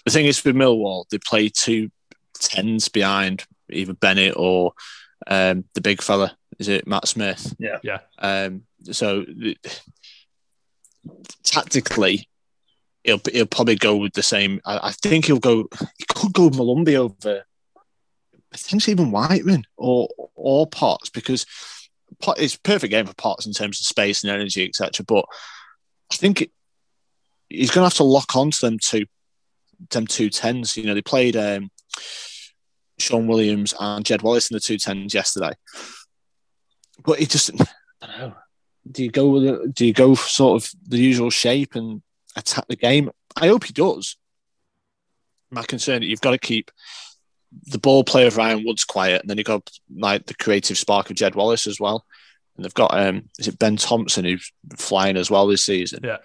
The thing is, with Millwall, they play 2 tens behind either Bennett or the big fella. Is it Matt Smith? Yeah. Yeah. So tactically, he'll probably go with the same. I think he'll go. He could go Malumbi over potentially even Whiteman or Potts, because it's a perfect game for Potts in terms of space and energy, etc. But I think he's going to have to lock on to them two tens. You know, they played Sean Williams and Jed Wallace in the 2 tens yesterday. But it just, I don't know. Do you go for sort of the usual shape and attack the game? I hope he does. My concern is you've got to keep the ball play of Ryan Woods quiet, and then you've got like the creative spark of Jed Wallace as well. And they've got is it Ben Thompson, who's flying as well this season? Yeah,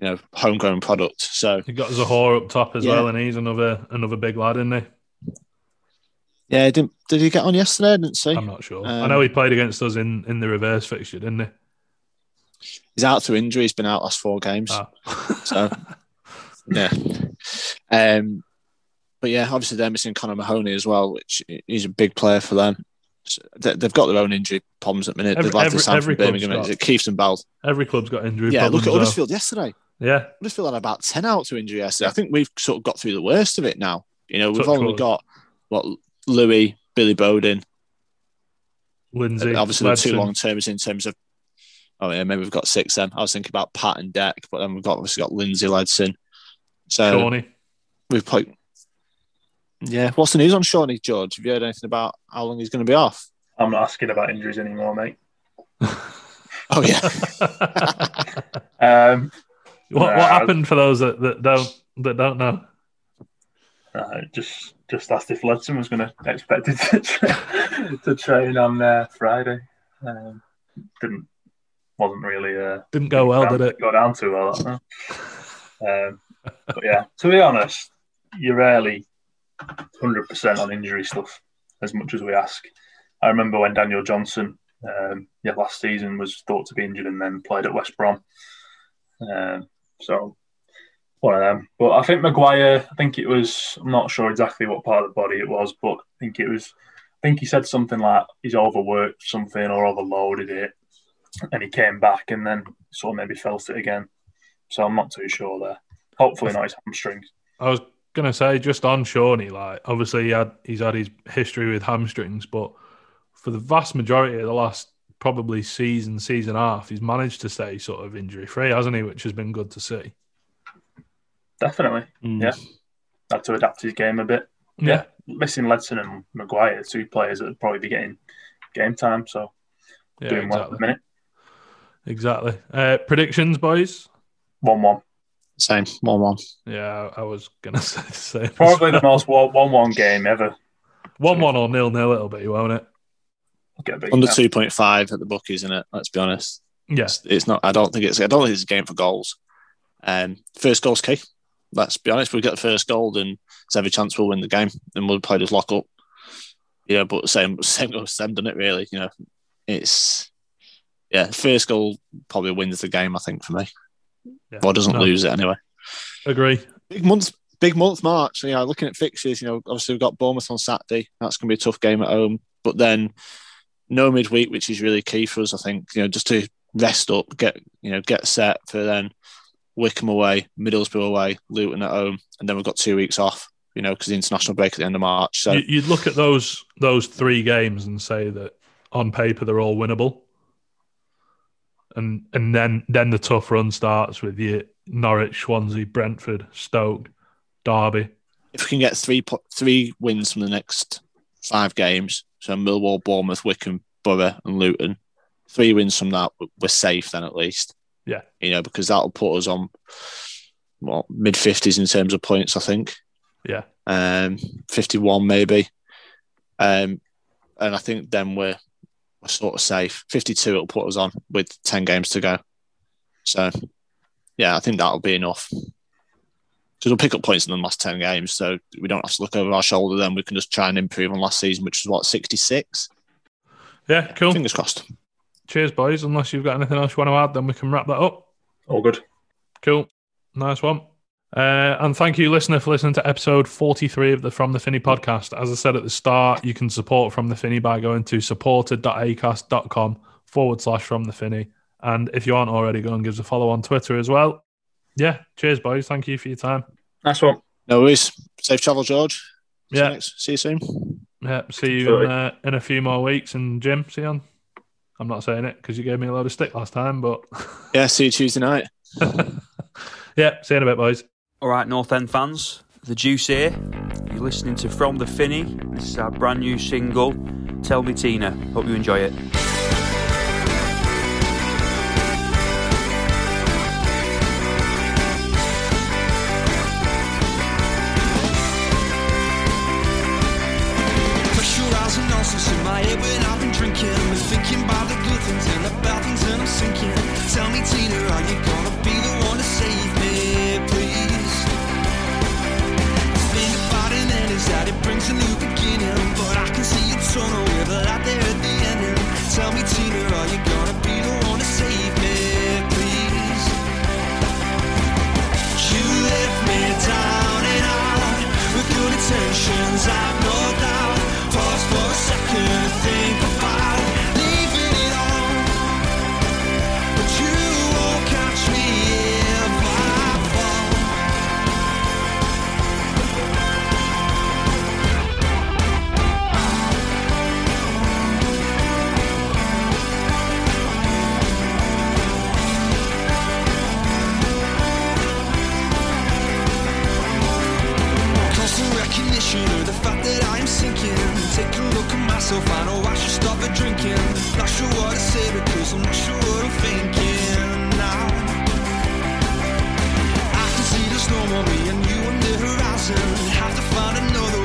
you know, homegrown product. So you got Zahor up top as well, and he's another big lad, isn't he? Yeah, did he get on yesterday? I didn't see. I'm not sure. I know he played against us in the reverse fixture, didn't he? He's out through injury. He's been out last 4 games. Oh. So, yeah. But yeah, obviously they're missing Conor Mahoney as well, which he's a big player for them. So they've got their own injury problems at the minute. Every Birmingham, is it Keefs and Bell? Every club's got injury problems. Yeah, look at Huddersfield yesterday. Yeah. Huddersfield had about 10 out through injury yesterday. I think we've sort of got through the worst of it now. You know, we've only got, Louis, Billy Bowden, Lindsay. Obviously, the 2 long terms in terms of. Oh yeah, maybe we've got 6 then. I was thinking about Pat and Deck, but then we've got Lindsay, Ledson. So Shawnee. We've played. Yeah, what's the news on Shawnee, George? Have you heard anything about how long he's going to be off? I'm not asking about injuries anymore, mate. Oh yeah. What happened for those that don't know? Just asked if Ledson was going to expected to train on Friday. Didn't go well, did it? Go down too well. But yeah, to be honest, you're rarely 100% on injury stuff as much as we ask. I remember when Daniel Johnson, last season was thought to be injured and then played at West Brom. So one of them. But I think Maguire, I'm not sure exactly what part of the body it was, but I think he said something like he's overworked something or overloaded it. And he came back and then sort of maybe felt it again. So I'm not too sure there. Hopefully not his hamstrings. I was going to say, just on Shawnee, like, obviously he's had his history with hamstrings, but for the vast majority of the last probably season and a half, he's managed to stay sort of injury-free, hasn't he? Which has been good to see. Definitely, yeah. Had to adapt his game a bit. Yeah. Missing Ledson and Maguire, 2 players that would probably be getting game time, so yeah, doing well at the minute. Exactly. Predictions, boys? 1-1. Same. 1-1. Yeah, I was going to say the same. Probably the most 1-1 game ever. 1-1 or 0-0 it'll be, won't it? Under 2.5 at the bookies, isn't it? Let's be honest. Yes. Yeah. It's not. I don't think it's a game for goals. First goal's key. Let's be honest. If we get the first goal, then there's every chance we'll win the game. Then we'll play this lock up. Yeah, but same goes to them, doesn't it, really? You know, it's... Yeah, first goal probably wins the game, I think, for me. Yeah. Or doesn't lose it, anyway. Agree. Big month, March. You know, looking at fixtures, you know, obviously we've got Bournemouth on Saturday. That's going to be a tough game at home. But then no midweek, which is really key for us, I think. You know, just to rest up, get set for then Wickham away, Middlesbrough away, Luton at home. And then we've got 2 weeks off, you know, because the international break at the end of March. So you'd look at those 3 games and say that on paper they're all winnable. And then the tough run starts with your Norwich, Swansea, Brentford, Stoke, Derby. If we can get three wins from the next 5 games, so Millwall, Bournemouth, Wickham, Borough and Luton, 3 wins from that, we're safe then at least. Yeah. You know, because that'll put us on mid-50s in terms of points, I think. Yeah. 51 maybe. And I think then we're sort of safe. 52 it'll put us on with 10 games to go. So, yeah, I think that'll be enough. because we'll pick up points in the last 10 games, so we don't have to look over our shoulder then. We can just try and improve on last season, which was, what, 66? Yeah, cool. Fingers crossed. Cheers, boys. Unless you've got anything else you want to add, then we can wrap that up. All good. Cool. Nice one. And thank you, listener, for listening to episode 43 of the From the Finney podcast. As I said at the start, you can support From the Finney by going to supporter.acast.com/From the Finney. And if you aren't already, go and give us a follow on Twitter as well. Yeah, cheers, boys. Thank you for your time. Nice one. No worries. Safe travel, George. Yeah. See you soon. Yeah, see you in a few more weeks. And Jim, see you on. I'm not saying it because you gave me a load of stick last time, but... yeah, see you Tuesday night. Yeah, see you in a bit, boys. All right, North End fans, The Juice here. You're listening to From the Finney. This is our brand new single, Tell Me Tina. Hope you enjoy it. Have to find another